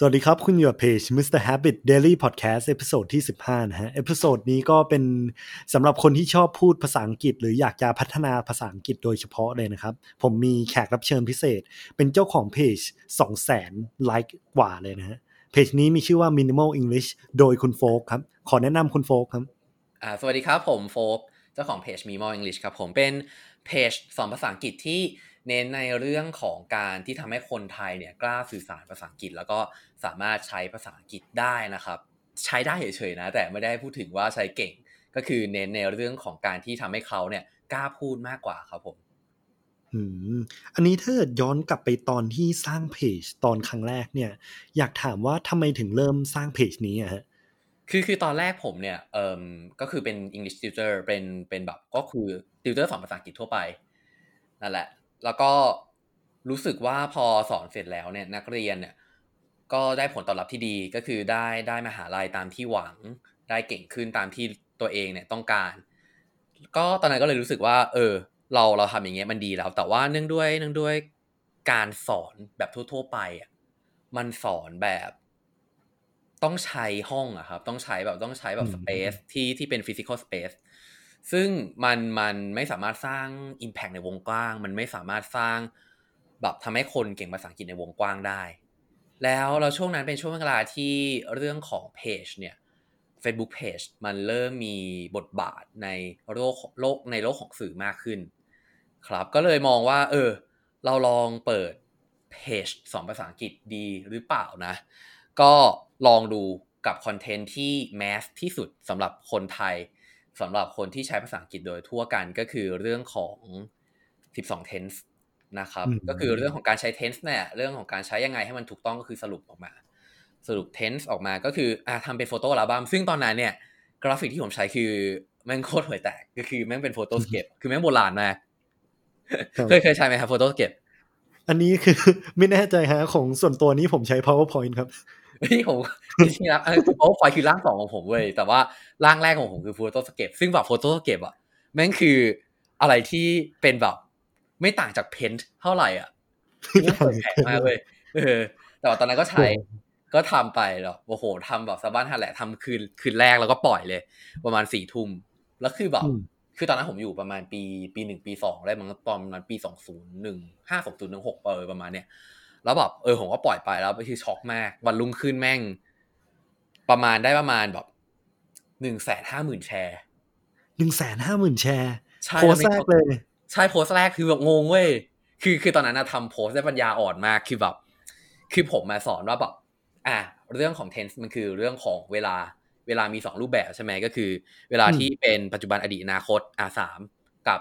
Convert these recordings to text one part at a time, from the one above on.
สวัสดีครับคุณอยู่กับเพจ Mr. Habit Daily Podcast เอพิโซดที่15นะฮะเอพิโซดนี้ก็เป็นสำหรับคนที่ชอบพูดภาษาอังกฤษหรืออยากจะพัฒนาภาษาอังกฤษโดยเฉพาะเลยนะครับผมมีแขกรับเชิญพิเศษเป็นเจ้าของเพจ 200,000 ไลค์กว่าเลยนะฮะเพจนี้มีชื่อว่า Minimal English โดยคุณโฟกครับขอแนะนำคุณโฟกครับสวัสดีครับผมโฟกเจ้าของเพจ Minimal English ครับผมเป็นเพจสอนภาษาอังกฤษที่เน้นในเรื่องของการที่ทำให้คนไทยเนี่ยกล้าสื่อสารภาษาอังกฤษแล้วก็สามารถใช้ภาษาอังกฤษได้นะครับใช้ได้เฉยๆนะแต่ไม่ได้พูดถึงว่าใช้เก่งก็คือเน้นในเรื่องของการที่ทำให้เขาเนี่ยกล้าพูดมากกว่าครับผมอันนี้ถ้าย้อนกลับไปตอนที่สร้างเพจตอนครั้งแรกเนี่ยอยากถามว่าทำไมถึงเริ่มสร้างเพจนี้อะฮะคือตอนแรกผมเนี่ยก็คือเป็น English tutor เป็นแบบก็คือ tutor สอนภาษาอังกฤษทั่วไปนั่นแหละแล้วก็รู้สึกว่าพอสอนเสร็จแล้วเนี่ยนักเรียนเนี่ยก็ได้ผลตอบรับที่ดีก็คือได้มหาลัยตามที่หวังได้เก่งขึ้นตามที่ตัวเองเนี่ยต้องการก็ตอนนั้นก็เลยรู้สึกว่าเราทำอย่างเงี้ยมันดีแล้วแต่ว่าเนื่องด้วยการสอนแบบทั่วๆไปอ่ะมันสอนแบบต้องใช้ห้องอะครับต้องใช้แบบสเปซที่เป็นฟิสิคอลสเปซซึ่งมันไม่สามารถสร้าง impact ในวงกว้างมันไม่สามารถสร้างแบบทำให้คนเก่งภาษาอังกฤษในวงกว้างได้แล้วเราช่วงนั้นเป็นช่วงเวลาที่เรื่องของเพจเนี่ย Facebook Page มันเริ่มมีบทบาทในโลกของสื่อมากขึ้นครับก็เลยมองว่าเราลองเปิดเพจสอนภาษาอังกฤษดีหรือเปล่านะก็ลองดูกับคอนเทนต์ที่แมสที่สุดสำหรับคนไทยสำหรับคนที่ใช้ภาษาอังกฤษโดยทั่วกันก็คือเรื่องของ12 tense นะครับก็คือเรื่องของการใช้ tense เนี่ยเรื่องของการใช้ยังไงให้มันถูกต้องก็คือสรุป tense ออกมาก็คือทำเป็น photo album ซึ่งตอนนั้นเนี่ยกราฟิกที่ผมใช้คือแม่งโคตรห่วยแตกก็คือแม่งเป็น PhotoScape คือแม่งโบราณมากเคยใช้ไหมครับ PhotoScape อันนี้คือไม่แน่ใจฮะของส่วนตัวนี้ผมใช้ PowerPoint ครับนี่ผมจริงๆแล้วPowerPoint คือร่าง2ของผมเว้ยแต่ว่าร่างแรกของผมคือ PhotoScape ซึ่งแบบ PhotoScape อ่ะแม่งคืออะไรที่เป็นแบบไม่ต่างจาก Paint เท่าไหร่อ่ะไม่ต่างมากเว้ยแต่ว่าตอนนั้นก็ทำไปแล้วโอ้โหทำแบบสะบั้นหันแหละทำคืนแรกแล้วก็ปล่อยเลยประมาณ 4 ทุ่มแล้วคือแบบคือตอนนั้นผมอยู่ประมาณปี1ปี2ได้มันตอนมันปี2015 2016ประมาณเนี่ยแล้วแบบผมก็ปล่อยไปแล้วไปคือช็อกมากวันรุ่งขึ้นแม่งประมาณแบบ 150,000 แชร์ 150,000 แชร์โพสต์แรกเลยใช่โพสต์แรกคือแบบงงเว้ยคือตอนนั้นน่ะทำโพสต์ได้ปัญญาอ่อนมากคือแบบคือผมมาสอนว่าแบบเรื่องของ tense มันคือเรื่องของเวลามี2รูปแบบใช่ไหมก็คือเวลาที่เป็นปัจจุบันอดีตอนาคต3กับ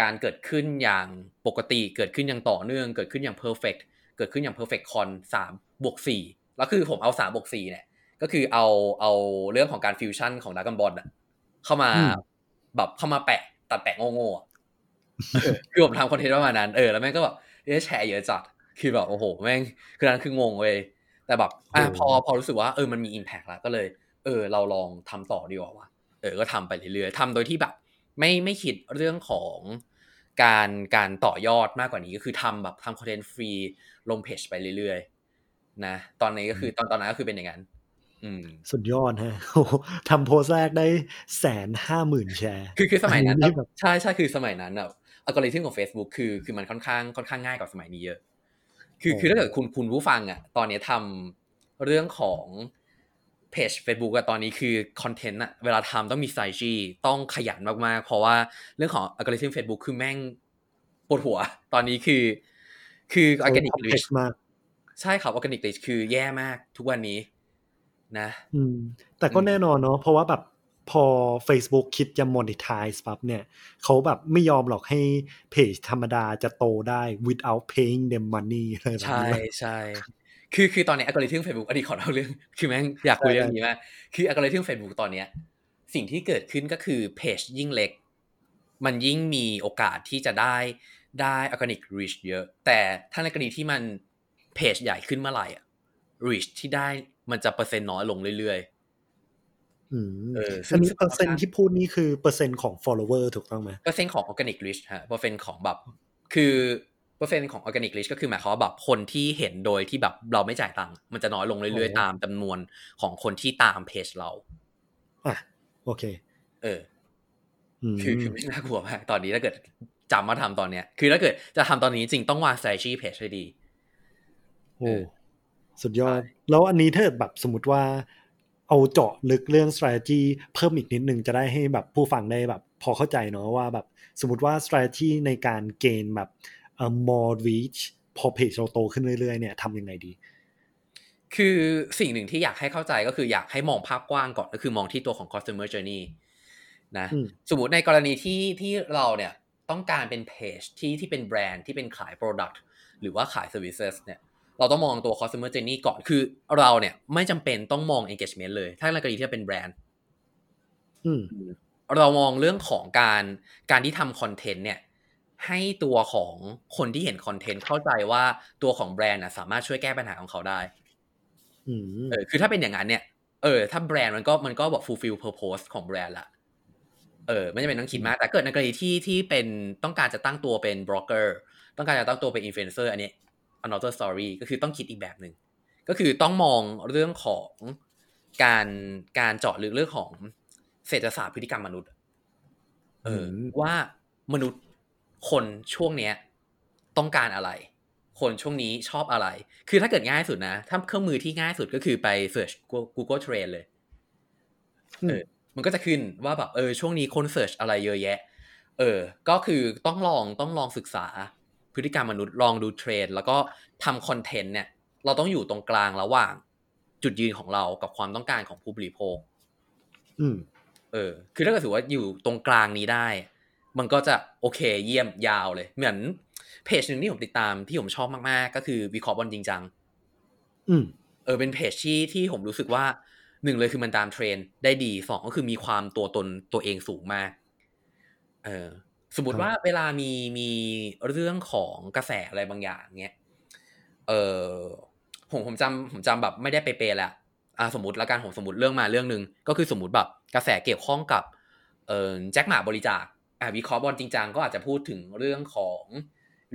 การเกิดขึ้นอย่างปกติเกิดขึ้นอย่างต่อเนื่องเกิดขึ้นอย่าง perfect เกิดขึ้นอย่าง perfect con 3+4 แล้วคือผมเอา 3+4 เนี่ยก็คือเอาเรื่องของการฟิวชั่นของดราก้อนบอลน่ะเข้ามาตัดแปะโง่ๆคือผมทำคอนเทนต์ประมาณนั้นแล้วแม่งก็แบบแชร์เยอะจัดคือแบบโอ้โหแม่งคือนั้นคืองงเว้ยแต่แบบพอรู้สึกว่ามันมี impact ละก็เลยเราลองทำต่อดีกว่าว่ะก็ทำไปเรื่อยๆทำโดยที่แบบไม่คิดเรื่องของการต่อยอดมากกว่านี้ก็คือทำแบบทำคอนเทนต์ฟรีลงเพจไปเรื่อยๆนะตอนนี้ก็คือตอนนั้นก็คือเป็นอย่างนั้นสุดยอดฮะทำโพสต์แรกได้ 150,000 แชร์คือสมัยนั้นใช่ใช่คือสมัยนั้นแบบอัลกอริทึมของ Facebook คือมันค่อนข้างง่ายกว่าสมัยนี้เยอะคือถ้าเกิดคุณผู้ฟังอ่ะตอนนี้ทำเรื่องของเพจ Facebook อ่ะตอนนี้คือคอนเทนต์อ่ะเวลาทำต้องมี strategy ต้องขยันมากๆเพราะว่าเรื่องของอัลกอริทึม Facebook คือแม่งปวดหัวตอนนี้คือออร์แกนิกรีชมากใช่ครับออร์แกนิกรีชคือแย่มากทุกวันนี้นะแต่ก็แน่นอนเนาะเพราะว่าแบบพอ Facebook คิดจะ monetize ปั๊บเนี่ยเขาแบบไม่ยอมหรอกให้เพจธรรมดาจะโตได้ without paying them money เลยใช่ใช่คือตอนนี้อัลกอริทึม Facebook อันนี้ขอเล่าเรื่องคือแม่งอยากคุยเรื่องนี้มากคืออัลกอริทึม Facebook ตอนเนี้ยสิ่งที่เกิดขึ้นก็คือเพจยิ่งเล็กมันยิ่งมีโอกาสที่จะได้ออร์แกนิกรีชเยอะแต่ถ้าในกรณีที่มันเพจใหญ่ขึ้นเมื่อไหร่อ่ะรีชที่ได้มันจะเปอร์เซ็นต์น้อยลงเรื่อยๆซึ่งเปอร์เซ็นต์ที่พูดนี่คือเปอร์เซ็นต์ของ follower ถูกต้องมั้ยเปอร์เซ็นต์ของออร์แกนิกรีชฮะเปอร์เซ็นต์ของแบบคือ เปอร์เซ็นต์ของออร์แกนิกลิชก็คือหมายความว่าแบบคนที่เห็นโดยที่แบบเราไม่จ่ายตังค์มันจะน้อยลงเรื่อยๆตามจำนวนของคนที่ตามเพจเราอ่ะโอเคคือไม่น่ากลัวมากตอนนี้ถ้าเกิดจำมาทำตอนเนี้ยคือถ้าเกิดจะทำตอนนี้จริงต้องวาง strategy page ให้ดีโอ้สุดยอดแล้วอันนี้ถ้าแบบสมมติว่าเอาเจาะลึกเรื่อง strategy เพิ่มอีกนิดนึงจะได้ให้แบบผู้ฟังได้แบบพอเข้าใจเนาะว่าแบบสมมติว่า strategy ในการเกณฑ์แบบmore reach พอเพจเราโตขึ้นเรื่อยๆเนี่ยทำยังไงดีคือสิ่งหนึ่งที่อยากให้เข้าใจก็คืออยากให้มองภาพกว้างก่อนก็คือมองที่ตัวของ customer journey นะสมมุติในกรณีที่เราเนี่ยต้องการเป็นเพจที่เป็นแบรนด์ที่เป็นขาย product หรือว่าขาย services เนี่ยเราต้องมองตัว customer journey ก่อนคือเราเนี่ยไม่จำเป็นต้องมอง engagement เลยถ้าในกรณีที่เป็นแบรนด์เรามองเรื่องของการที่ทำคอนเทนต์เนี่ยให้ตัวของคนที่เห็นคอนเทนต์เข้าใจว่าตัวของแบรนด์น่ะสามารถช่วยแก้ปัญหาของเขาได้คือถ้าเป็นอย่างนั้นเนี่ยถ้าแบรนด์มันก็แบบ fulfill purpose ของแบรนด์ละไม่จำเป็นต้องคิดมากแต่เกิดในกรณีที่เป็นต้องการจะตั้งตัวเป็นบล็อกเกอร์ต้องการจะตั้งตัวเป็น influencer อันนี้ another story ก็คือต้องคิดอีกแบบนึงก็คือต้องมองเรื่องของการเจาะลึกเรื่องของเศรษฐศาสตร์พฤติกรรมมนุษย์ว่ามนุษย์คนช่วงเนี้ยต้องการอะไรคนช่วงนี้ชอบอะไรคือถ้าเกิดง่ายสุดนะถ้าเครื่องมือที่ง่ายสุดก็คือไปเสิร์ช Google Trends เลยมันก็จะขึ้นว่าแบบช่วงนี้คนเสิร์ชอะไรเยอะแยะก็คือต้องลองศึกษาพฤติกรรมมนุษย์ลองดูเทรนด์แล้วก็ทำคอนเทนต์เนี่ยเราต้องอยู่ตรงกลางระหว่างจุดยืนของเรากับความต้องการของผู้บริโภคคือถ้าเกิดสมมุติว่าอยู่ตรงกลางนี้ได้มันก็จะโอเคเยี่ยมยาวเลยเหมือนเพจนึงที่ผมติดตามที่ผมชอบมากๆก็คือวิเคราะห์บอลจริงจังเป็นเพจที่ผมรู้สึกว่า1เลยคือมันตามเทรนด์ได้ดี2ก็คือมีความตัวตนตัวเองสูงมากสมมุติว่าเวลามีเรื่องของกระแสอะไรบางอย่างเงี้ยผมจำแบบไม่ได้เป๊ะๆแหละสมมุติละกันผมสมมุติเรื่องมาเรื่องนึงก็คือสมมุติแบบกระแสเกี่ยวข้องกับแจ็คหม่าบริจาควิเคราะห์บอลจริงจังก็อาจจะพูดถึงเรื่องของ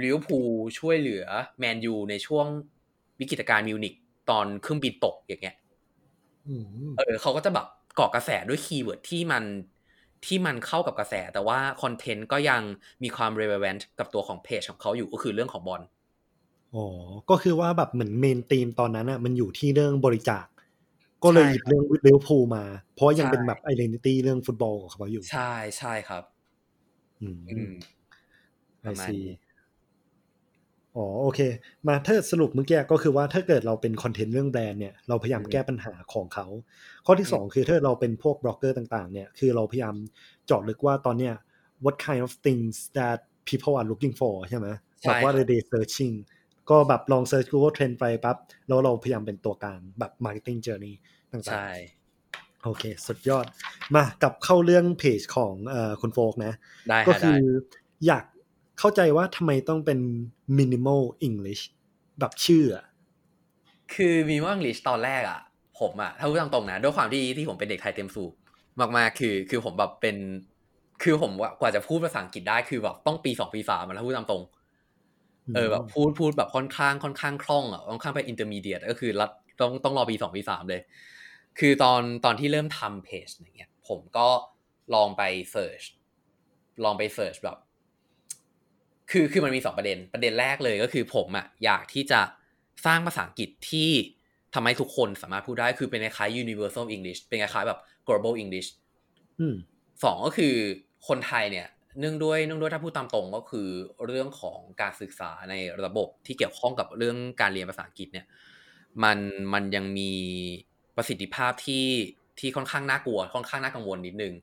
ลิเวอร์พูลช่วยเหลือแมนยูในช่วงวิกฤตการณ์มิวนิกตอนเครื่องบินตกอย่างเงี้ยเขาก็จะแบบเกาะกระแสด้วยคีย์เวิร์ดที่มันเข้ากับกระแสแต่ว่าคอนเทนต์ก็ยังมีความ relevant กับตัวของเพจของเขาอยู่ก็คือเรื่องของบอลก็คือว่าแบบเหมือนเมนธีมตอนนั้นอ่ะมันอยู่ที่เรื่องบริจาคก็เลยหยิบเรื่องลิเวอร์พูลมาเพราะยังเป็นแบบ identity เรื่องฟุตบอลของเขาอยู่ใช่ใช่ครับI see โอเคมาถ้าสรุปเมื่อกี้ก็คือว่าถ้าเกิดเราเป็นคอนเทนต์เรื่องแบรนด์เนี่ยเราพยายามแก้ปัญหาของเขาข้อที่2คือถ้าเราเป็นพวกบล็อกเกอร์ต่างๆเนี่ยคือเราพยายามเจาะลึกว่าตอนเนี้ย what kind of things that people are looking for ใช่ไหมแบบว่า they searching ก็แบบลอง search Google Trend ไปปั๊บแล้วเราพยายามเป็นตัวกลางแบบ marketing journey ต่างๆใช่โอเคสุดยอดมากลับเข้าเรื่องเพจของคุณโฟกนะก็คืออยากเข้าใจว่าทำไมต้องเป็น Minimal English แบบชื่อคือ Minimal English ตอนแรกผมถ้าพูดตรงๆนะด้วยความที่ผมเป็นเด็กไทยเต็มสูบมากๆคือผมแบบเป็นคือผมกว่าจะพูดภาษาอังกฤษได้คือแบบต้องปี2ปี3มาแล้วพูดตามตรงแบบพูดแบบค่อนข้างคล่องค่อนข้างเป็น intermediate ก็คือต้องรอปี2ปี3เลยคือตอนที่เริ่มทำเพจอย่างเงี้ยผมก็ลองไปเสิร์ชแบบคือมันมี2ประเด็นแรกเลยก็คือผมอยากที่จะสร้างภาษาอังกฤษที่ทำให้ทุกคนสามารถพูดได้คือเป็นคล้าย universal English เป็นคล้ายแบบ global English สองก็คือคนไทยเนี่ยเนื่องด้วยถ้าพูดตามตรงก็คือเรื่องของการศึกษาในระบบที่เกี่ยวข้องกับเรื่องการเรียนภาษาอังกฤษเนี่ยมันยังมีประสิทธิภาพที่ค่อนข้างน่ากลัวค่อนข้างน่ากังวลนิดนึง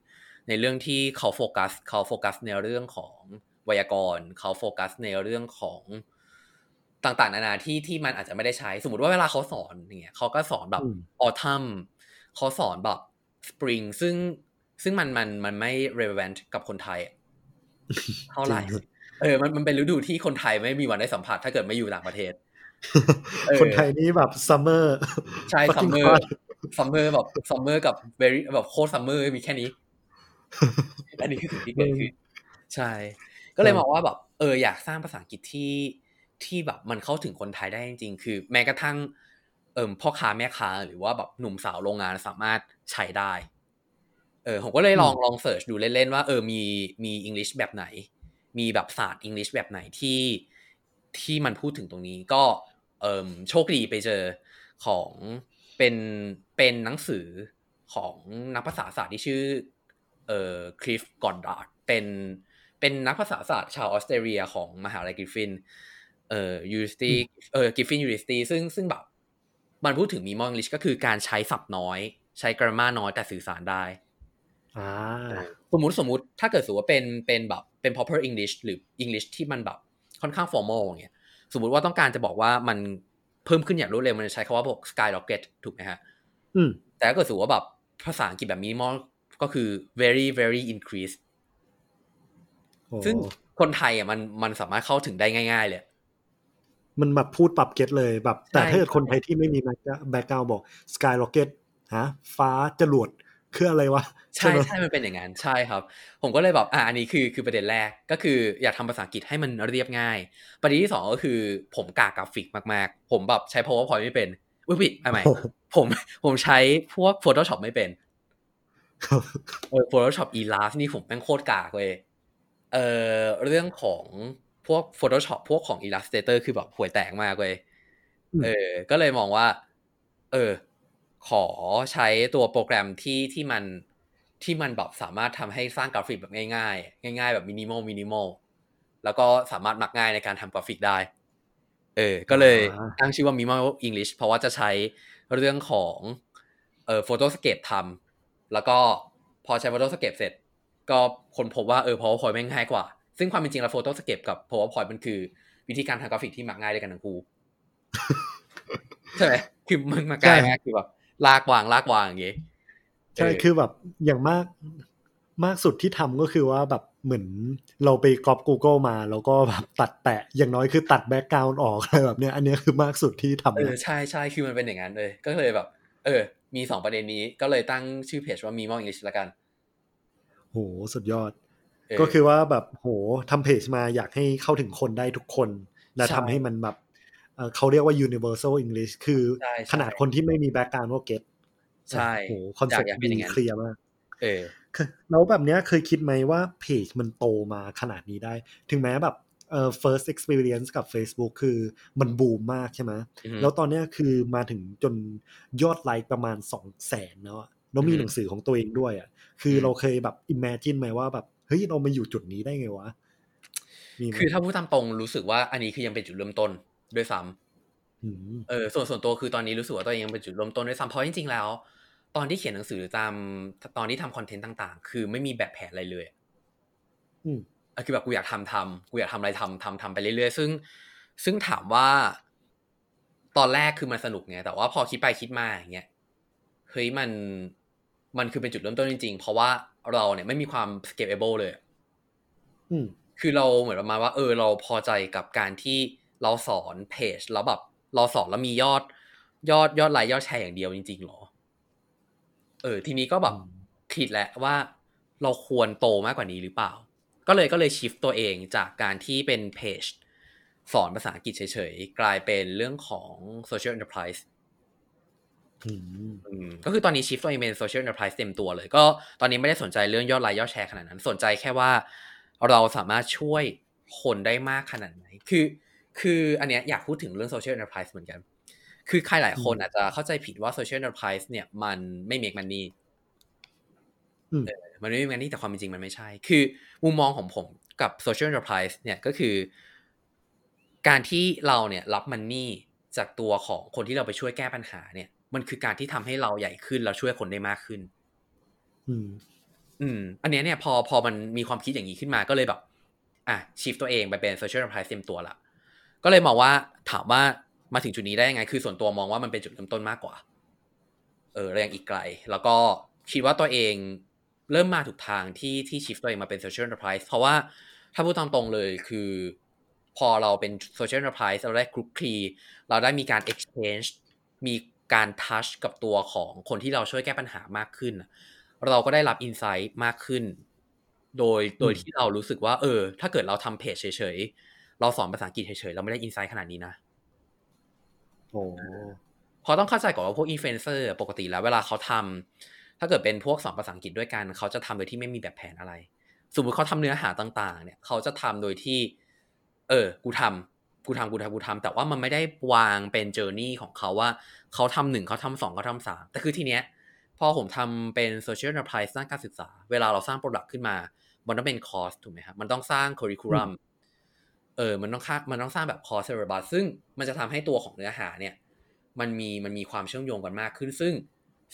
ในเรื่องที่เขาโฟกัสในเรื่องของไวยากรณ์เขาโฟกัสในเรื่องของต่างๆนานาที่มันอาจจะไม่ได้ใช้สมมุติว่าเวลาเขาสอนอย่างเงี้ยเขาก็สอนแบบ autumn เขาสอนแบบ spring ซึ่งมันไม่ relevant กับคนไทยเท่าไหร่มันเป็นฤดูที่คนไทยไม่มีวันได้สัมผัสถ้าเกิดไม่อยู่ต่างประเทศคนไทยนี่แบบซัมเมอร์ใช่ซัมเมอร์แบบซัมเมอร์กับ very แบบโคตรซัมเมอร์มีแค่นี้อันนี้คือสิ่งที่เกิดขึ้นใช่ก็เลยมองว่าแบบอยากสร้างภาษาอังกฤษที่ ที่แบบมันเข้าถึงคนไทยได้จริงๆคือแม้กระทั่งพ่อค้าแม่ค้าหรือว่าแบบหนุ่มสาวโรงงานสามารถใช้ได้ผมก็เลยลองเสิร์ชดูเล่นๆว่ามี English แบบไหนมีแบบศาสตร์ English แบบไหนที่มันพูดถึงตรงนี้ก็โชคดีไปเจอของเป็นหนังสือของนักภาษาศาสตร์ที่ชื่อGriffith เป็นนักภาษาศาสตร์ชาวออสเตรเลียของมหาวิทยาลัย Griffith University Griffith University ซึ่งแบบมันพูดถึงMinimal Englishก็คือการใช้ศัพท์น้อยใช้ grammar น้อยแต่สื่อสารได้สมมุติถ้าเกิดสมมุติว่าเป็นแบบเป็น proper English หรือ English ที่มันแบบค่อนข้าง formal อย่างเงี้ยสมมุติว่าต้องการจะบอกว่ามันเพิ่มขึ้นอย่างรวดเร็วมันจะใช้คำว่าพวก skyrocket ถูกไหมฮะแต่ถ้าเกิดสมมุติว่าแบบภาษาอังกฤษแบบ minimal ก็คือ very very increase ซึ่งคนไทยอ่ะมันสามารถเข้าถึงได้ง่ายๆเลยมันแบบพูดปรับเก็ตเลยแบบแต่ถ้าเกิดคนไทยที่ไม่มีแบ็คกราวด์บอก skyrocket ฮะฟ้าจรวดคืออะไรวะใช่มันเป็นอย่างนั้นใช่ครับผมก็เลยแบบอันนี้คือประเด็นแรกก็คืออยากทำภาษาอังกฤษให้มันเรียบง่ายประเด็นที่สองก็คือผมกากราฟิกมากๆผมแบบใช้ PowerPoint ไม่เป็นผิดอะไรผมใช้พวก Photoshop ไม่เป็นPhotoshop Illustrator นี่ผมแม่งโคตรกากเลยเรื่องของพวก Photoshop พวกของ Illustrator คือแบบห่วยแตกมากเลยก็เลยมองว่าขอใช้ตัวโปรแกรมที่มันแบบสามารถทำให้สร้างกราฟิกแบบง่ายๆง่ายๆแบบมินิมอลแล้วก็สามารถมักง่ายในการทำกราฟิกได้ก็เลยตั้งชื่อว่า Minimal English เพราะว่าจะใช้เรื่องของPhotoScape ทำแล้วก็พอใช้ PhotoScape เสร็จก็คนพบว่าPowerPoint แม่งง่ายกว่าซึ่งความเป็นจริงแล้ว PhotoScape กับ PowerPoint มันคือวิธีการทำกราฟิกที่มักง่ายด้วยกันทั้งคู่ใช่มั้ยคือมันมักง่ายมากคือแบบลากวางอย่างงี้ใช่คือแบบอย่างมากสุดที่ทำก็คือว่าแบบเหมือนเราไปก๊อป Google มาแล้วก็แบบตัดแปะอย่างน้อยคือตัดแบ็คกราวด์ออกอะไรแบบเนี้ยอันนี้คือมากสุดที่ทำใช่คือมันเป็นอย่างนั้นเลยก็เลยแบบมี2ประเด็นนี้ก็เลยตั้งชื่อเพจว่า Minimal English ละกันโหสุดยอดก็คือว่าแบบโหทำเพจมาอยากให้เข้าถึงคนได้ทุกคนและทำให้มันแบบเขาเรียกว่า universal English คือขนาดคนที่ไม่มีแบ็คกราวด์ก็เก็ทใช่โหคอนเซ็ปต์เป็นอย่างนั้นเคลียร์มากแล้วแบบเนี้ยเคยคิดไหมว่าเพจมันโตมาขนาดนี้ได้ถึงแม้แบบfirst experience กับ Facebook คือมันบูมมากใช่ไหมแล้วตอนเนี้ยคือมาถึงจนยอดไลค์ประมาณ 200,000 แล้วแล้วมีหนังสือของตัวเองด้วยอ่ะคือเราเคยแบบ imagine ไหมว่าแบบเฮ้ยเรามาอยู่จุดนี้ได้ไงวะคือถ้าพูดตามตรงรู้สึกว่าอันนี้คือยังเป็นจุดเริ่มต้นด้วยซ้ำส่วนตัวคือตอนนี้รู้สึกว่าตัวเองยังเป็นจุดเริ่มต้นด้วยซ้ำเพราะจริงๆแล้วตอนที่เขียนหนังสือตอนที่ทำคอนเทนต์ต่างๆคือไม่มีแบบแผนอะไรเลยคือแบบกูอยากทำกูอยากทำอะไรทำไปเรื่อยๆซึ่งถามว่าตอนแรกคือมันสนุกไงแต่ว่าพอคิดไปคิดมาอย่างเงี้ยเฮ้ยมันคือเป็นจุดเริ่มต้นจริงๆเพราะว่าเราเนี่ยไม่มีความ scalable เลยคือเราเหมือนประมาณว่าเราพอใจกับการที่เราสอนเพจแล้วแบบเราสอนแล้วมียอดไลค์ยอดแชร์อย่างเดียวจริงๆหรอทีนี้ก็แบบคิดแหละว่าเราควรโตมากกว่านี้หรือเปล่าก็เลยชิฟต์ตัวเองจากการที่เป็นเพจสอนภาษาอังกฤษเฉยๆกลายเป็นเรื่องของ Social Enterprise ก็คือตอนนี้ชิฟต์ตัวเองเป็น Social Enterprise เต็มตัวเลยก็ตอนนี้ไม่ได้สนใจเรื่องยอดไลค์ยอดแชร์ขนาดนั้นสนใจแค่ว่าเราสามารถช่วยคนได้มากขนาดไหนคืออันเนี้ยอยากพูดถึงเรื่อง Social Enterprise เหมือนกันคือใครหลายคนอาจจะเข้าใจผิดว่า Social Enterprise เนี่ยมันไม่ make money มันไม่ make money แต่ความจริงมันไม่ใช่คือมุมมองของผมกับ Social Enterprise เนี่ยก็คือการที่เราเนี่ยรับ money จากตัวของคนที่เราไปช่วยแก้ปัญหาเนี่ยมันคือการที่ทำให้เราใหญ่ขึ้นเราช่วยคนได้มากขึ้นอันเนี้ยเนี่ยพอมันมีความคิดอย่างนี้ขึ้นมาก็เลยแบบชิฟต์ตัวเองไปเป็น Social Enterprise เต็มตัวละก็เลยมองว่าถามว่ามาถึงจุดนี้ได้ยังไงคือส่วนตัวมองว่ามันเป็นจุดเริ่มต้นมากกว่าเรายังอีกไกลแล้วก็คิดว่าตัวเองเริ่มมาถูกทางที่ชิฟต์ตัวเองมาเป็น Social Enterprise เพราะว่าถ้าพูดตามตรงเลยคือพอเราเป็น Social Enterprise เราได้คลุกคลีเราได้มีการ exchange มีการ touch กับตัวของคนที่เราช่วยแก้ปัญหามากขึ้นเราก็ได้รับ insight มากขึ้นโดยที่เรารู้สึกว่าถ้าเกิดเราทำเพจเฉยๆ เราสอนภาษาอังกฤษเฉยๆเราไม่ได้อินไซต์ขนาดนี้นะโอ้พอต้องเข้าใจก่อนว่าพวกอินฟลูเอนเซอร์ปกติแล้วเวลาเขาทำถ้าเกิดเป็นพวกสอนภาษาอังกฤษด้วยกันเขาจะทำโดยที่ไม่มีแบบแผนอะไรสมมติเขาทำเนื้อหาต่างๆเนี่ยเขาจะทำโดยที่กูทำแต่ว่ามันไม่ได้วางเป็นเจอร์นี่ของเขาว่าเขาทำ1เขาทำ2เขาทำ3แต่คือทีเนี้ยพอผมทำเป็น Social Enterprise ด้านการศึกษาเวลาเราสร้าง product ขึ้นมามันต้องเป็นคอร์สถูกไหมครับมันต้องสร้าง curriculum มันต้องสร้างแบบ course syllabus ซึ่งมันจะทำให้ตัวของเนื้อหาเนี่ยมันมีความเชื่อมโยงกันมากขึ้นซึ่ง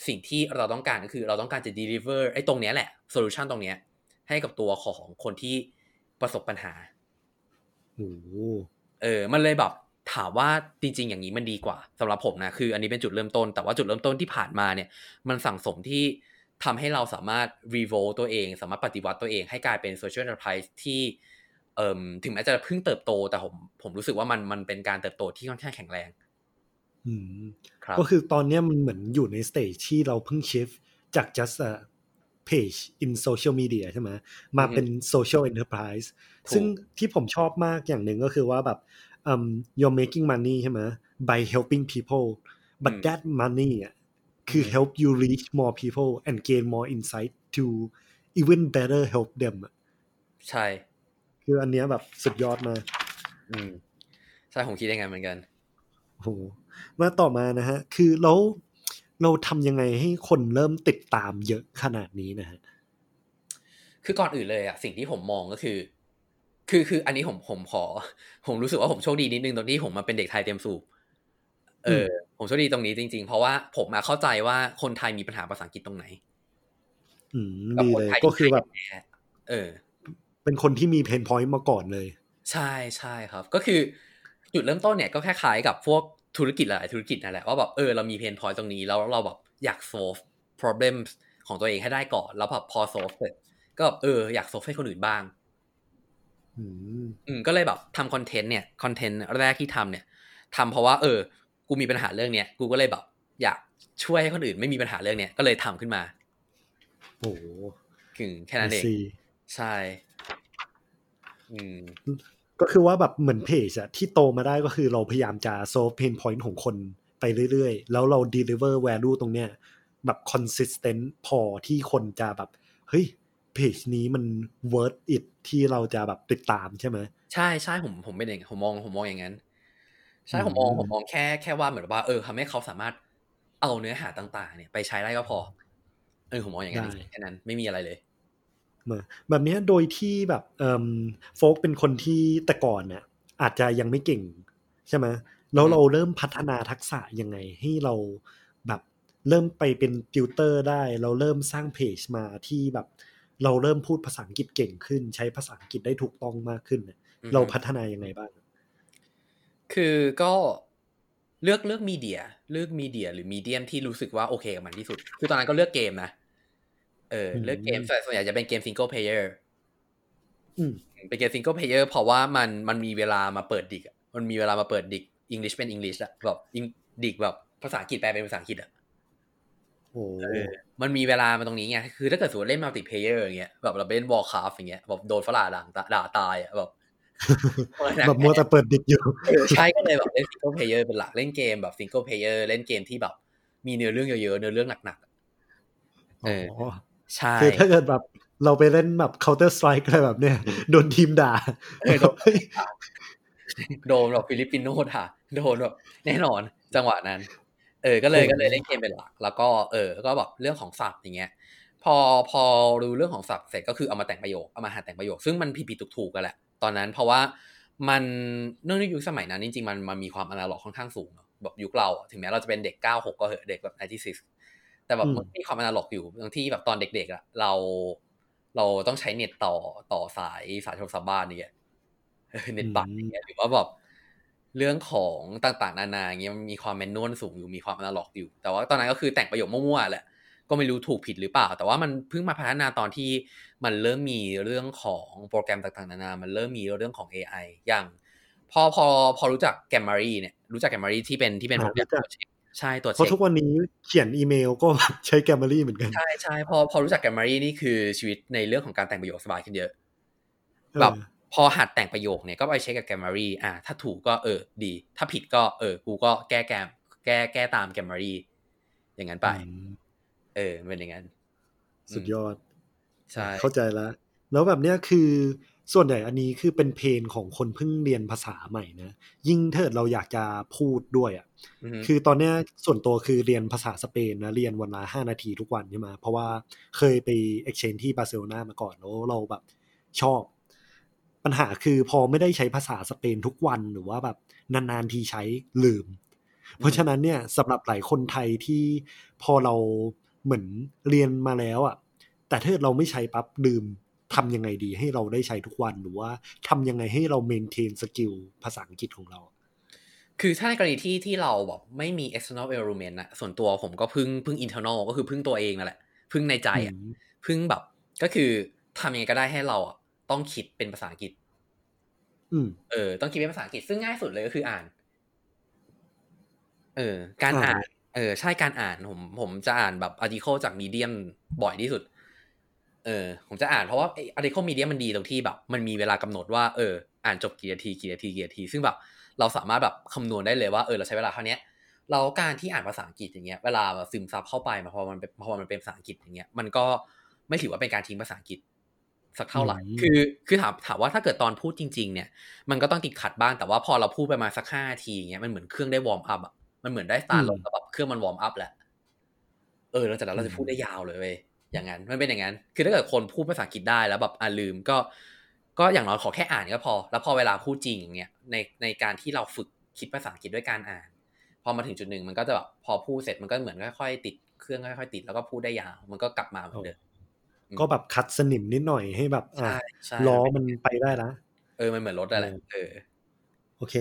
สิ่งที่เราต้องการก็คือเราต้องการจะ deliver ไอ้ตรงเนี้ยแหละ solution ตรงเนี้ยให้กับตัวของคนที่ประสบปัญหามันเลยแบบถามว่าจริงๆอย่างนี้มันดีกว่าสำหรับผมนะคืออันนี้เป็นจุดเริ่มต้นแต่ว่าจุดเริ่มต้นที่ผ่านมาเนี่ยมันสั่งสมที่ทำให้เราสามารถ revolve ตัวเองสามารถปฏิวัติตัวเองให้กลายเป็น social enterprise ที่ถึงแม้จะเพิ่งเติบโตแต่ผมรู้สึกว่ามันเป็นการเติบโตที่ค่อนข้างแข็งแรงก็คือตอนนี้มันเหมือนอยู่ใน stage ที่เราเพิ่ง shift จาก just a page in social media ใช่ไหมมาเป็น social enterprise ซึ่งที่ผมชอบมากอย่างหนึ่งก็คือว่าแบบ you're making money ใช่ไหม by helping people but that money คือ help you reach more people and gain more insight to even better help them ใช่คืออันเนี้ยแบบสุดยอดมากใช่ผมคิดได้ไงเหมือนกันโอ้มาต่อมานะฮะคือเราทำยังไงให้คนเริ่มติดตามเยอะขนาดนี้นะฮะคือก่อนอื่นเลยอะสิ่งที่ผมมองก็คืออันนี้ผมรู้สึกว่าผมโชคดีนิดนึงตรงที่ผมมาเป็นเด็กไทยเต็มสูบผมโชคดีตรงนี้จริงๆเพราะว่าผมมาเข้าใจว่าคนไทยมีปัญหาภาษาอังกฤษตรงไหนดีเลยก็คือแบบเป็นคนที่มีเพนพอยต์มาก่อนเลยใช่ใช่ครับก็คือจุดเริ่มต้นเนี่ยก็คล้ายๆกับพวกธุรกิจหลายธุรกิจนั่นแหละว่าแบบเรามีเพนพอยต์ตรงนี้แล้วเราแบบอยาก solve problem ของตัวเองให้ได้ก่อนแล้วแบบพอ solve เสร็จก็แบบอยาก solve ให้คนอื่นบ้างก็เลยแบบทำคอนเทนต์เนี่ยคอนเทนต์แรกที่ทำเนี่ยทำเพราะว่ากูมีปัญหาเรื่องเนี้ยกูก็เลยแบบอยากช่วยให้คนอื่นไม่มีปัญหาเรื่องเนี้ยก็เลยทำขึ้นมาโอ้โหแค่นั้นเองใช่ก็คือว่าแบบเหมือนเพจอะที่โตมาได้ก็คือเราพยายามจะโซฟเพนพอยต์ของคนไปเรื่อยๆแล้วเราดีลิเวอร์แวลูตรงเนี้ยแบบคอนสิสเทนต์พอที่คนจะแบบเฮ้ยเพจนี้มันเวิร์ธอิทที่เราจะแบบติดตามใช่ไหมใช่ใช่ผมไม่เองผมมองอย่างนั้นใช่ผมมองแค่ว่าเหมือนว่าทำให้เขาสามารถเอาเนื้อหาต่างๆเนี่ยไปใช้ได้ก็พอผมมองอย่างนั้นแค่นั้นไม่มีอะไรเลยแบบนี้โดยที่แบบโฟกเป็นคนที่แต่ก่อนเนี่ยอาจจะยังไม่เก่งใช่ไหมแล้วเราเริ่มพัฒนาทักษะยังไงให้เราแบบเริ่มไปเป็นติวเตอร์ได้เราเริ่มสร้างเพจมาที่แบบเราเริ่มพูดภาษาอังกฤษเก่งขึ้นใช้ภาษาอังกฤษได้ถูกต้องมากขึ้นเราพัฒนายังไงบ้างคือก็เลือกมีเดียหรือมีเดียมที่รู้สึกว่าโอเคกับมันที่สุดคือตอนนั้นก็เลือกเกมนะเลือกเกมส่วนใหญ่จะเป็นเกม single player เป็นเกม single player เพราะว่ามันมีเวลามาเปิดดิกมันมีเวลามาเปิดดิก English เป็น English อ่ะแบบดิกแบบภาษาอังกฤษแปลเป็นภาษาอังกฤษอ่ะโอ้มันมีเวลามาตรงนี้ไงคือถ้าเกิดสมมุติเล่น multi player อย่างเงี้ยแบบเราเล่น Warcraft อย่างเงี้ยแบบโดนฝรั่งด่าตายอ่ะแบบมัวแต่เปิดดิกอยู่ใช่ก็เลยแบบเล่น single player เป็นหลักเล่นเกมแบบ single player เล่นเกมที่แบบมีเนื้อเรื่องเยอะๆเนื้อเรื่องหนักๆใช่คือถ้าเกิดแบบเราไปเล่นแบบ Counter Strike อะไรแบบเนี้ยโดนทีมด่าโดนแบบฟิลิปปินโนด่าโดนแบบแน่นอนจังหวะนั้นก็เลยเล่นเกมเป็นหลักแล้วก็ก็แบบเรื่องของศัพท์อย่างเงี้ยพอรู้เรื่องของศัพท์เสร็จก็คือเอามาแต่งประโยคเอามาหาแต่งประโยคซึ่งมันผิดๆถูกๆกันแหละตอนนั้นเพราะว่ามันเนื่องด้วยยุคสมัยนั้นจริงๆมันมีความอนาล็อกค่อนข้างสูงแบบยุคเราถึงแม้เราจะเป็นเด็ก96ก็เหอะเด็กแบบ96แต่แบบมันมีความอนาล็อกอยู่บางที่แบบตอนเด็กๆอ่ะเราต้องใช้เน็ตต่อสายโทรศัพท์บ้านนี่แหละเน็ตบัตรอย่างเงี้ยหรือว่าแบบเรื่องของต่างๆนานาเงี้ยมันมีความแมนนวลสูงอยู่มีความอนาล็อกอยู่แต่ว่าตอนนั้นก็คือแต่งประโยคมั่วๆแหละก็ไม่รู้ถูกผิดหรือเปล่าแต่ว่ามันเพิ่งมาพัฒนาตอนที่มันเริ่มมีเรื่องของโปรแกรมต่างๆนานามันเริ่มมีเรื่องของ AI อย่างพอรู้จักแกมมารีเนี่ยรู้จักแกมมารีที่เป็นโปรแกรมใช่ตัวเช็คเพราะทุกวันนี้เขียนอีเมลก็ใช้แกมมารี่เหมือนกันใช่ๆพอรู้จักแกมมารี่นี่คือชีวิตในเรื่องของการแต่งประโยคสบายขึ้นเยอะแบบ พอหัดแต่งประโยคเนี่ยก็ไปเช็คกับ Grammarly ถ้าถูกก็ดีถ้าผิดก็กูก็แก้ตาม Grammarly อย่างนั้นไปเป็นอย่างนั้นสุดยอดใช่เข้าใจแล้วแบบเนี้ยคือส่วนใหญ่อันนี้คือเป็นเพนของคนเพิ่งเรียนภาษาใหม่นะยิ่งถ้าเราอยากจะพูดด้วยอ่ะ mm-hmm. คือตอนเนี้ยส่วนตัวคือเรียนภาษาสเปนนะเรียนวันละ5นาทีทุกวันใช่มั้ยเพราะว่าเคยไป exchange ที่บาร์เซโลนามาก่อนแล้วเราแบบชอบปัญหาคือพอไม่ได้ใช้ภาษาสเปนทุกวันหรือว่าแบบนานๆทีใช้ลืม mm-hmm. เพราะฉะนั้นเนี่ยสำหรับหลายคนไทยที่พอเราเหมือนเรียนมาแล้วอ่ะแต่ถ้าเราไม่ใช้ปั๊บลืมทำยังไงดีให้เราได้ใช้ทุกวันหรือว่าทำยังไงให้เราเมนเทนสกิลภาษาอังกฤษของเราคือถ้าในกรณีที่เราแบบไม่มี external environment นะส่วนตัวผมก็พึ่ง internal ก็คือพึ่งตัวเองนั่นแหละพึ่งในใจอ่ะพึ่งแบบก็คือทำยังไงก็ได้ให้เราอ่ะต้องคิดเป็นภาษาอังกฤษต้องคิดเป็นภาษาอังกฤษซึ่งง่ายสุดเลยก็คืออ่านการอ่านใช่การอ่านผมจะอ่านแบบ article จาก Medium บ่อยที่สุดผมจะอ่านเพราะว่าarticle Medium มันดีตรงที่แบบมันมีเวลากำหนดว่าอ่านจบกี่นาทีซึ่งแบบเราสามารถแบบคำนวณได้เลยว่าเราใช้เวลาเท่านี้เราการที่อ่านภาษาอังกฤษอย่างเงี้ยเวลาซึมซับเข้าไปมาพอมันเป็นภาษาอังกฤษอย่างเงี้ยมันก็ไม่ถือว่าเป็นการทิ้งภาษาอังกฤษสักเท่าไหร่คือถามว่าถ้าเกิดตอนพูดจริงๆเนี่ยมันก็ต้องติดขัดบ้างแต่ว่าพอเราพูดไปมาสัก5นาทีอย่างเงี้ยมันเหมือนเครื่องได้วอร์มอัพอ่ะมันเหมือนได้สตาร์ทลงแบบเครื่องมันวอร์มอัพแหละแล้วจากนั้นเราจะพูดได้ยาวเลยเว้ยอย่างนั้นมันเป็นอย่างนั้นคือถ้าเกิดคนพูดภาษาอังกฤษได้แล้วแบบลืมก็อย่างน้อยขอแค่อ่านก็พอแล้วพอเวลาพูดจริงอย่างเงี้ยในการที่เราฝึกคิดภาษาอังกฤษด้วยการอ่านพอมาถึงจุดหนึ่งมันก็จะแบบพอพูดเสร็จมันก็เหมือนค่อยๆติดเครื่องค่อยๆติดแล้วก็พูดได้ยาวมันก็กลับมาเหมือนเดิมก็แบบคัดสนิมนิดหน่อยให้แบบล้อมันไปได้นะมันเหมือนรถอะไรโอเค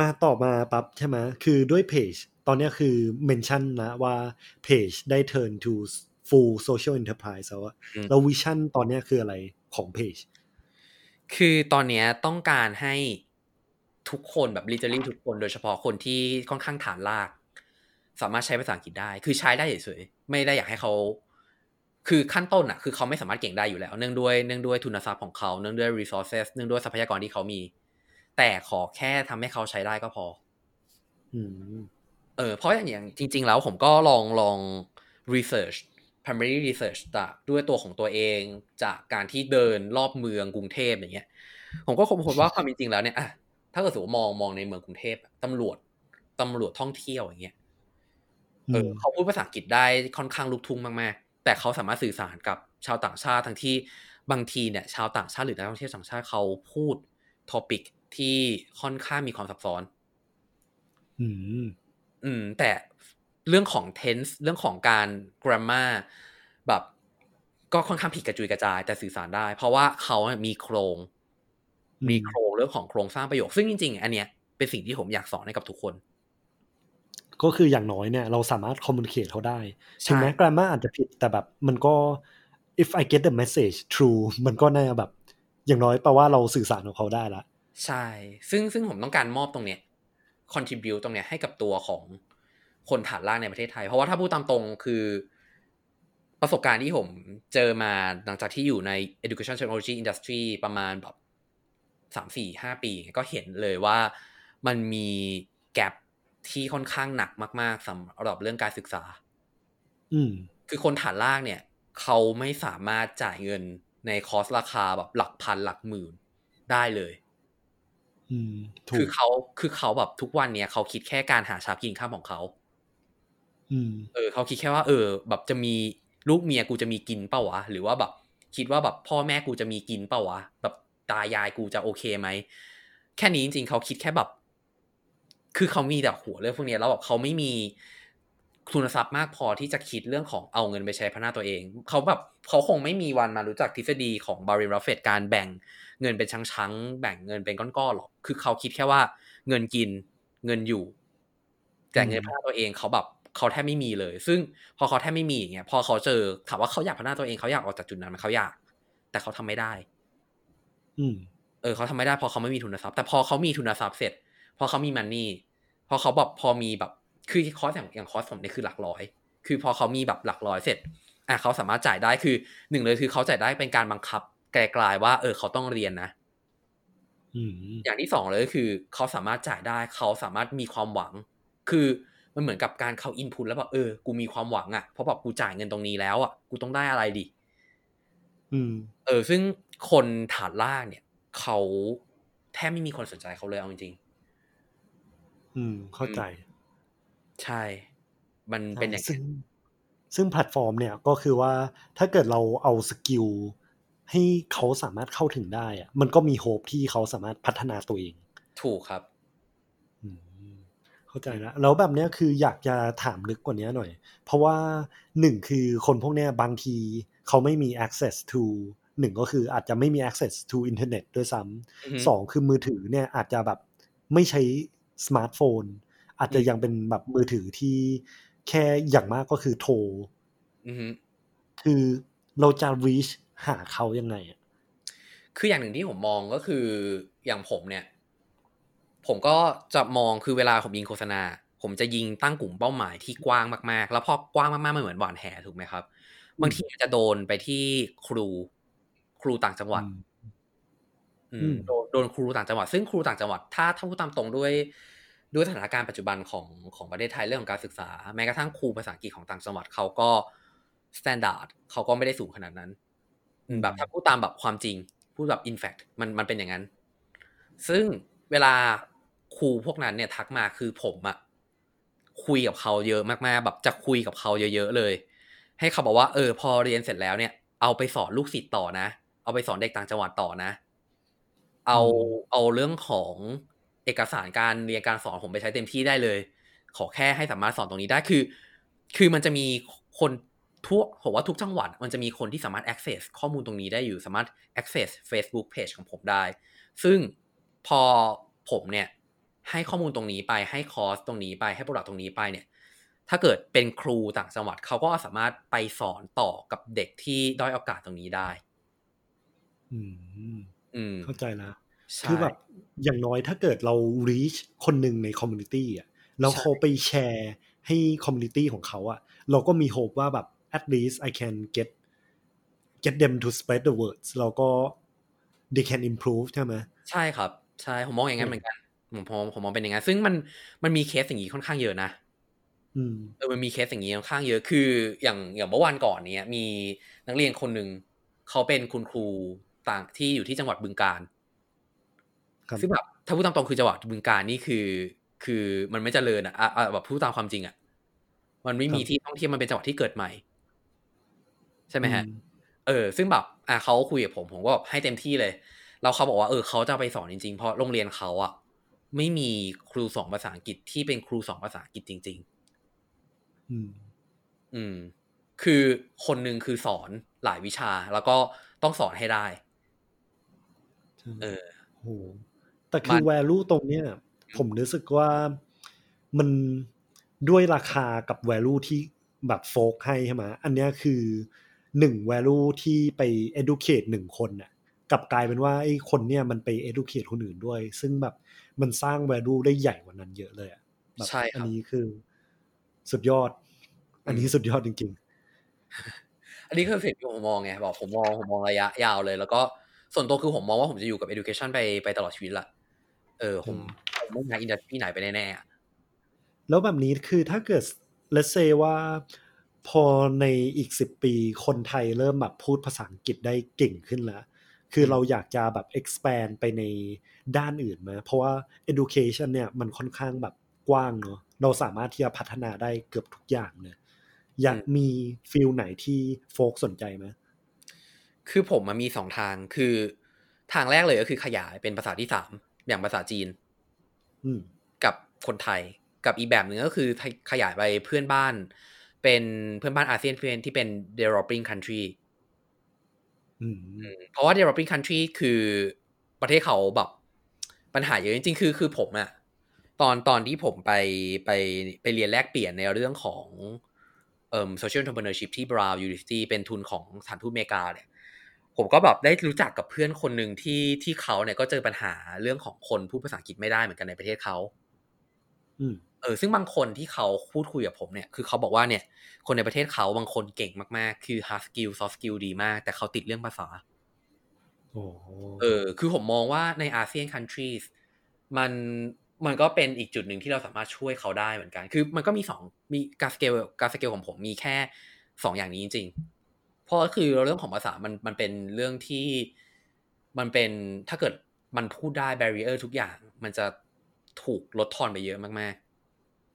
มาต่อมาปั๊บใช่ไหมคือด้วยเพจตอนนี้คือเมนชั่นนะว่าเพจได้ turn to full social enterprise แล้ววิชั่นตอนนี้คืออะไรของเพจคือตอนนี้ต้องการให้ทุกคนแบบ literally ทุกคนโดยเฉพาะคนที่ค่อนข้างฐานรากสามารถใช้ภาษาอังกฤษได้คือใช้ได้เฉยๆไม่ได้อยากให้เขาคือขั้นต้นอ่ะคือเขาไม่สามารถเก่งได้อยู่แล้วเนื่องด้วยทุนทรัพย์ของเขาเนื่องด้วย resources เนื่องด้วยทรัพยากรที่เขามีแต่ขอแค่ทำให้เขาใช้ได้ก็พอเพราะอย่างจริงๆแล้วผมก็ลอง research primary research ด้วยตัวของตัวเองจากการที่เดินรอบเมืองกรุงเทพอย่างเงี้ยผมก็ค้นพบว่าความจริงๆแล้วเนี่ยถ้าเกิดสมมุติมองในเมืองกรุงเทพตำรวจท่องเที่ยวอย่างเงี้ยเขาพูดภาษาอังกฤษได้ค่อนข้างลุกทุ่งมากๆแต่เขาสามารถสื่อสารกับชาวต่างชาติทั้งที่บางทีเนี่ยชาวต่างชาติหรือนักท่องเที่ยวต่างชาติเขาพูด topic ที่ค่อนข้างมีความซับซ้อนแต่เรื่องของ tense เรื่องของการ grammar แบบก็ค่อนข้างผิดกระจุยกระจายแต่สื่อสารได้เพราะว่าเขามีโครงเรื่องของโครงสร้างประโยคซึ่งจริงๆอันเนี้ยเป็นสิ่งที่ผมอยากสอนให้กับทุกคนก็คืออย่างน้อยเนี่ยเราสามารถ communicate เขาได้ถึงแม้ grammar อาจจะผิดแต่แบบมันก็ if I get the message through มันก็น่าแบบอย่างน้อยแปลว่าเราสื่อสารกับเขาได้ละใช่ซึ่งผมต้องการมอบตรงเนี้ย contribute ตรงเนี้ยให้กับตัวของคนฐานล่างในประเทศไทยเพราะว่าถ้าพูดตามตรงคือประสบการณ์ที่ผมเจอมาหลังจากที่อยู่ใน Education Technology Industry ประมาณแบบ 3, 4, 5 ปีก็เห็นเลยว่ามันมีแกปที่ค่อนข้างหนักมากๆสำหรับเรื่องการศึกษาคือคนฐานล่างเนี่ยเขาไม่สามารถจ่ายเงินในคอร์สราคาแบบหลักพันหลักหมื่นได้เลยคือเขาแบบทุกวันเนี่ยเขาคิดแค่การหาเช้ากินข้ามของเขาเขาคิดแค่ว่าแบบจะมีลูกเมียกูจะมีกินเปล่าวะหรือว่าแบบคิดว่าแบบพ่อแม่กูจะมีกินเปล่าวะแบบตายายกูจะโอเคไหมแค่นี้จริงๆเขาคิดแค่แบบคือเขามีแต่หัวเรื่องพวกนี้แล้วแบบเขาไม่มีทุนทรัพย์มากพอที่จะคิดเรื่องของเอาเงินไปใช้พัฒนาตัวเองเขาแบบเขาคงไม่มีวันมารู้จักทฤษฎีของบาร์เรนบัฟเฟตต์การแบ่งเงินเป็นชั้งๆแบ่งเงินเป็นก้อนๆหรอกคือเขาคิดแค่ว่าเงินกินเงินอยู่แต่เงินพัฒนาตัวเองเขาแบบเขาแทบไม่มีเลยซึ่งพอเขาแทบไม่มีอย่างเงี้ยพอเขาเจอถามว่าเขาอยากพัฒนาตัวเองเขาอยากออกจากจุดนั้นมันเขาอยากแต่เขาทำไม่ได้เขาทำไม่ได้พอเขาไม่มีทุนทรัพย์แต่พอเขามีทุนทรัพย์เสร็จพอเขามีมันนี่พอเขาแบบพอมีแบบคือคอสอย่างคอสผมเนี่ยคือหลักร้อยคือพอเขามีแบบหลักร้อยเสร็จเขาสามารถจ่ายได้คือหนึ่งเลยคือเขาจ่ายได้เป็นการบังคับไกลๆว่าเขาต้องเรียนนะ อย่างที่สองเลยคือเขาสามารถจ่ายได้เขาสามารถมีความหวังคือมันเหมือนกับการเขาอินพุตแล้วแบบกูมีความหวังอ่ะเพราะแบบกูจ่ายเงินตรงนี้แล้วอ่ะกูต้องได้อะไรดิซึ่งคนฐานล่างเนี่ยเขาแทบไม่มีคนสนใจเขาเลยเอาจริงๆเข้าใจใช่มันเป็นอย่างซึ่งแพลตฟอร์มเนี่ยก็คือว่าถ้าเกิดเราเอาสกิลให้เขาสามารถเข้าถึงได้อ่ะมันก็มีโฮปที่เขาสามารถพัฒนาตัวเองถูกครับเข้าใจแล้วแบบเนี้ยคืออยากจะถามลึกกว่านี้หน่อยเพราะว่าหนึ่งคือคนพวกเนี้ยบางทีเขาไม่มี access to หนึ่งก็คืออาจจะไม่มี access to อินเทอร์เน็ตด้วยซ้ำสองคือมือถือเนี่ยอาจจะแบบไม่ใช้สมาร์ทโฟนอาจจะยังเป็นแบบมือถือที่แค่อย่างมากก็คือโทรคือเราจะ reach หาเขายังไงอ่ะคืออย่างหนึ่งที่ผมมองก็คืออย่างผมเนี่ยผมก็จะมองคือเวลาผมยิงโฆษณาผมจะยิงตั้งกลุ่มเป้าหมายที่กว้างมากๆแล้วพอกว้างมากๆมันเหมือนบ่อนแห่ถูกไหมครับบางทีจะโดนไปที่ครูต่างจังหวัดโดนครูต่างจังหวัดซึ่งครูต่างจังหวัดถ้าพูดตามตรงด้วยสถานการณ์ปัจจุบันของประเทศไทยเรื่องของการศึกษาแม้กระทั่งครูภาษาอังกฤษของต่างจังหวัดเขาก็สแตนดาร์ดเขาก็ไม่ได้สูงขนาดนั้นแบบถ้าพูดตามแบบความจริงพูดแบบอินแฟกต์มันเป็นอย่างนั้นซึ่งเวลาครูพวกนั้นเนี่ยทักมาคือผมอะคุยกับเขาเยอะมากๆแบบจะคุยกับเขาเยอะๆเลยให้เขาบอกว่าพอเรียนเสร็จแล้วเนี่ยเอาไปสอนลูกศิษย์ต่อนะเอาไปสอนเด็กต่างจังหวัดต่อนะเอาเรื่องของเอกสารการเรียนการสอนผมไปใช้เต็มที่ได้เลยขอแค่ให้สามารถสอนตรงนี้ได้คือมันจะมีคนทั่วผมว่าทุกจังหวัดมันจะมีคนที่สามารถ access ข้อมูลตรงนี้ได้อยู่สามารถ access Facebook page ของผมได้ซึ่งพอผมเนี่ยให้ข้อมูลตรงนี้ไปให้คอร์สตรงนี้ไปให้โปรดักต์ตรงนี้ไปเนี่ยถ้าเกิดเป็นครูต่างจังหวัดเขาก็สามารถไปสอนต่อกับเด็กที่ด้อยโอกาสตรงนี้ได้เข้าใจนะคือแบบอย่างน้อยถ้าเกิดเรา reach คนหนึ่งใน community อ่ะแล้วเขาไปแชร์ให้ community ของเขาอ่ะเราก็มี hope ว่าแบบ at least I can get them to spread the words แล้วก็ they can improve ใช่ไหมใช่ครับใช่ผมมองอย่างนั้นเหมือนกันผมมองเป็นอย่างนั้นซึ่งมันมีเคสอย่างนี้ค่อนข้างเยอะนะมันมีเคสอย่างนี้ค่อนข้างเยอะคืออย่างเมื่อวันก่อนเนี่ยมีนักเรียนคนหนึ่งเขาเป็นคุณครูต่างที่อยู่ที่จังหวัดบึงกาฬซึ่งแบบถ้าพูดตามตรงคือจังหวัดบึงกาฬนี่คือมันไม่เจริญอ่ะแบบพูดตามความจริงอ่ะมันไม่มีที่ท่องเที่ยวมันเป็นจังหวัดที่เกิดใหม่ใช่ไหมฮะซึ่งแบบเขาคุยกับผมก็แบบให้เต็มที่เลยแล้วเขาบอกว่าเขาจะไปสอนจริงๆเพราะโรงเรียนเขาอ่ะไม่มีครูสอนภาษาอังกฤษที่เป็นครูสอนภาษาอังกฤษจริงๆคือคนนึงคือสอนหลายวิชาแล้วก็ต้องสอนให้ได้โอ้โหแต่คือ value ตรงเนี้ยผมรู้สึกว่ามันด้วยราคากับ value ที่แบบโฟกให้ใช่ไหมอันเนี้ยคือ1 value ที่ไป educate 1คนน่ะกลับกลายเป็นว่าไอ้คนเนี่ยมันไป educate คนอื่นด้วยซึ่งแบบมันสร้าง value ได้ใหญ่กว่านั้นเยอะเลยอ่ะแบบอันนี้คือสุดยอดอันนี้สุดยอดจริงๆอันนี้คือเฟสที่ผมมองไงบอกผมมองระยะยาวเลยแล้วก็ส่วนตัวคือผมมองว่าผมจะอยู่กับ education ไปตลอดชีวิตละผมไม่มาอินดัสทรีไหนไปแน่ๆแล้วแบบนี้คือถ้าเกิด let's say ว่าพอในอีก10ปีคนไทยเริ่มแบบพูดภาษาอังกฤษได้เก่งขึ้นแล้วคือเราอยากจะแบบ expand ไปในด้านอื่นมั้ยเพราะว่า education เนี่ยมันค่อนข้างแบบกว้างเนาะเราสามารถที่จะพัฒนาได้เกือบทุกอย่างเลยอยากมีฟิลไหนที่โฟกสนใจมั้ยคือผมมันมี2ทางคือทางแรกเลยก็คือขยายเป็นภาษาที่3อย่างภาษาจีนกับคนไทยกับอีกแบบนึงก็คือขยายไปเพื่อนบ้านเป็นเพื่อนบ้านอาเซียนที่เป็น developing countryเพราะว่า developing country คือประเทศเขาแบบปัญหาเยอะจริงๆคือผมอะตอนที่ผมไปเรียนแลกเปลี่ยนในเรื่องของsocial entrepreneurship ที่ Brown University เป็นทุนของสถานทูตอเมริกาเนี่ยผมก็แบบได้รู้จักกับเพื่อนคนนึงที่เขาเนี่ยก็เจอปัญหาเรื่องของคนพูดภาษาอังกฤษไม่ได้เหมือนกันในประเทศเขาซึ่งบางคนที่เขาพูดคุยกับผมเนี่ยคือเขาบอกว่าเนี่ยคนในประเทศเขาบางคนเก่งมากๆคือ hard skill soft skill ดีมากแต่เขาติดเรื่องภาษา คือผมมองว่าใน ASEAN countries มันก็เป็นอีกจุดหนึ่งที่เราสามารถช่วยเขาได้เหมือนกันคือมันก็มี2มีการสเกลของผมมีแค่2อย่างนี้จริงๆเพราะคือเรื่องของภาษามันเป็นเรื่องที่มันเป็นถ้าเกิดมันพูดได้ barrier ทุกอย่างมันจะถูกลดทอนไปเยอะมาก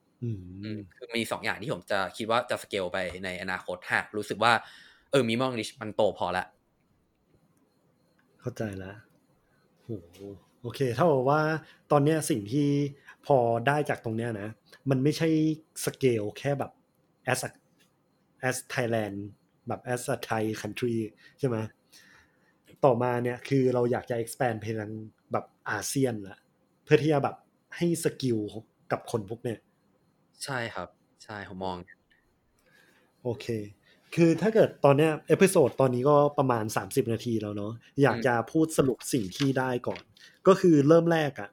ๆคือมี2อย่างที่ผมจะคิดว่าจะสเกลไปในอนาคตหากรู้สึกว่าMinimal English มันโตพอละเข้าใจแล้วโอเคถ้าบอกว่าตอนนี้สิ่งที่พอได้จากตรงเนี้ยนะมันไม่ใช่สเกลแค่แบบ as Thailand แบบ as a Thai country ใช่ไหมต่อมาเนี่ยคือเราอยากจะ expand ไปทางแบบอาเซียนละเพื่อที่จะแบบให้สกิลกับคนพวกเนี่ยใช่ครับใช่ผมมองโอเคคือถ้าเกิดตอนเนี้ยเอพิโซดตอนนี้ก็ประมาณ30นาทีแล้วเนาะอยากจะพูดสรุปสิ่งที่ได้ก่อนก็คือเริ่มแรกอ่ะ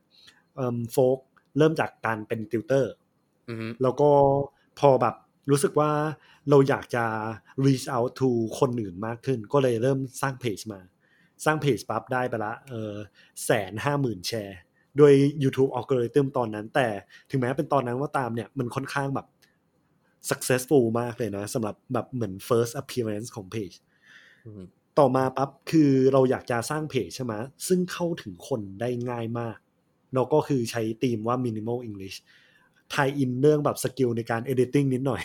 โฟกเริ่มจากการเป็นติวเตอร์แล้วก็พอแบบรู้สึกว่าเราอยากจะ reach out to คนอื่นมากขึ้นก็เลยเริ่มสร้างเพจมาสร้างเพจปั๊บได้ไปละ150,000 แชร์โดย YouTube algorithm ตอนนั้นแต่ถึงแม้เป็นตอนนั้นว่าตามเนี่ยมันค่อนข้างแบบsuccessful มากเลยนะสำหรับแบบเหมือน first appearance ของ page ต่อมาปั๊บคือเราอยากจะสร้าง page ใช่ไหมซึ่งเข้าถึงคนได้ง่ายมากแล้วก็คือใช้ธีมว่า minimal english tie in เรื่องแบบสกิลในการ editing นิดหน่อย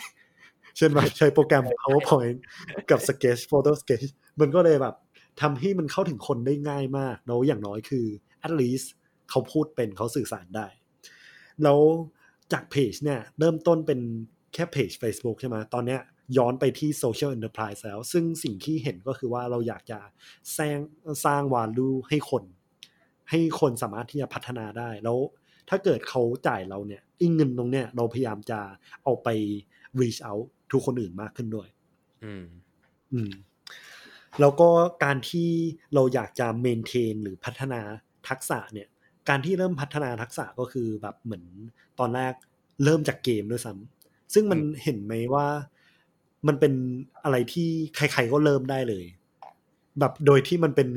เช่นว่าใช้โปรแกรม PowerPoint กับ Sketch PhotoScape มันก็เลยแบบทำให้มันเข้าถึงคนได้ง่ายมากแล้วอย่างน้อยคือ at least เขาพูดเป็นเขาสื่อสารได้แล้วจาก page เนี่ยเริ่มต้นเป็นแค่เพจ Facebook ใช่ไหมตอนนี้ย้อนไปที่ Social Enterprise แล้วซึ่งสิ่งที่เห็นก็คือว่าเราอยากจะสร้าง value ให้คนสามารถที่จะพัฒนาได้แล้วถ้าเกิดเขาจ่ายเราเนี่ยเงินตรงเนี้ยเราพยายามจะเอาไป reach out ทุกคนอื่นมากขึ้นด้วยแล้วก็การที่เราอยากจะ maintain หรือพัฒนาทักษะเนี่ยการที่เริ่มพัฒนาทักษะก็คือแบบเหมือนตอนแรกเริ่มจากเกมด้วยซ้ำซึ่งมันเห็นไหมว่ามันเป็นอะไรที่ใครๆก็เริ่มได้เลยแบบโดยที่มันเป็น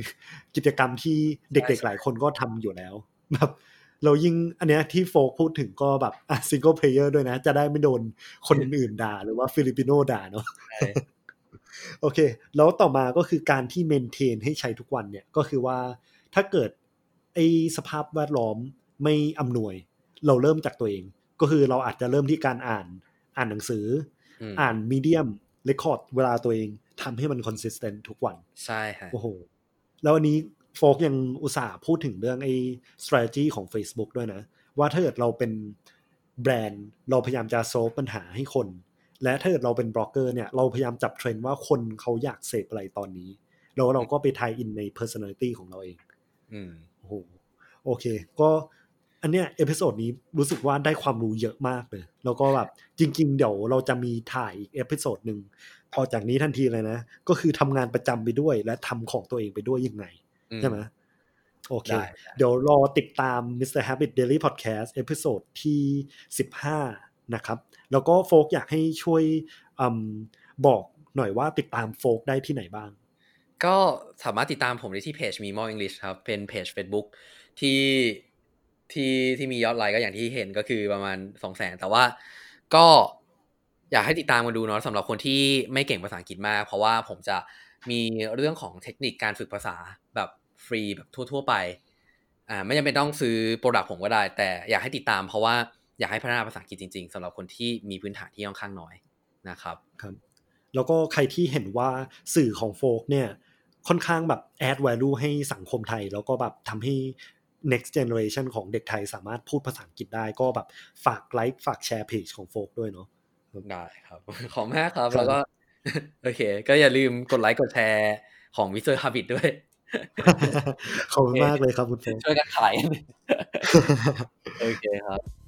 กิจกรรมที่เด็กๆหลายคนก็ทำอยู่แล้วแบบเรายิ่งอันเนี้ยที่โฟกพูดถึงก็แบบซิงเกิลเพลเยอร์ด้วยนะจะได้ไม่โดนคนอื่นด่าหรือว่าฟิลิปปิโนด่าเนาะโอเคแล้วต่อมาก็คือการที่เมนเทนให้ใช้ทุกวันเนี่ยก็คือว่าถ้าเกิดไอ้สภาพแวดล้อมไม่อำนวยเราเริ่มจากตัวเองก็คือเราอาจจะเริ่มที่การอ่านหนังสืออ่าน Medium Record เวลาตัวเองทำให้มัน consistent ทุกวันใช่ค่ะโอ้โหแล้วอันนี้โฟกยังอุตส่าห์พูดถึงเรื่องไอ้ strategy ของ Facebook ด้วยนะว่าถ้าเกิดเราเป็นแบรนด์เราพยายามจะ solve ปัญหาให้คนและถ้าเกิดเราเป็นบล็อกเกอร์เนี่ยเราพยายามจับเทรนด์ว่าคนเขาอยากเสพอะไรตอนนี้แล้วเราก็ไป tie in ใน personality ของเราเองโอ้โหโอเคก็อันเนี้ยเอพิโซดนี้รู้สึกว่าได้ความรู้เยอะมากเลยแล้วก็แบบจริงๆเดี๋ยวเราจะมีถ่ายอีกเอพิโซดนึงพอจากนี้ทันทีเลยนะก็คือทำงานประจำไปด้วยและทำของตัวเองไปด้วยยังไงใช่ไหมโอเคเดี๋ยวรอติดตาม Mr. Habit Daily Podcast เอพิโซดที่15นะครับแล้วก็โฟกอยากให้ช่วยบอกหน่อยว่าติดตามโฟกได้ที่ไหนบ้างก็สามารถติดตามผมได้ที่เพจ Minimal English ครับเป็นเพจ Facebook ที่มียอดไลค์ก็อย่างที่เห็นก็คือประมาณ 200,000 แต่ว่าก็อยากให้ติดตามกันดูเนาะสำหรับคนที่ไม่เก่งภาษาอังกฤษมากเพราะว่าผมจะมีเรื่องของเทคนิคการฝึกภาษาแบบฟรีแบบทั่วๆไปไม่จำเป็นต้องซื้อโปรดักต์ผมก็ได้แต่อยากให้ติดตามเพราะว่าอยากให้พัฒนาภาษาอังกฤษจริงๆสำหรับคนที่มีพื้นฐานที่ค่อนข้างน้อยนะครับครับแล้วก็ใครที่เห็นว่าสื่อของโฟกเนี่ยค่อนข้างแบบแอดแวลูให้สังคมไทยแล้วก็แบบทำให้next generation ของเด็กไทยสามารถพูดภาษาอังกฤษได้ก็แบบฝากไลค์ฝากแชร์เพจของโฟกด้วยเนาะได้ครับขอบมากครับแล้วก็โอเคก็อย่าลืมกดไลค์กดแชร์ของ Mr. Habit ด้วยขอบคุณมากเลยครับคุณโฟกช่วยกันขายโอเคครับ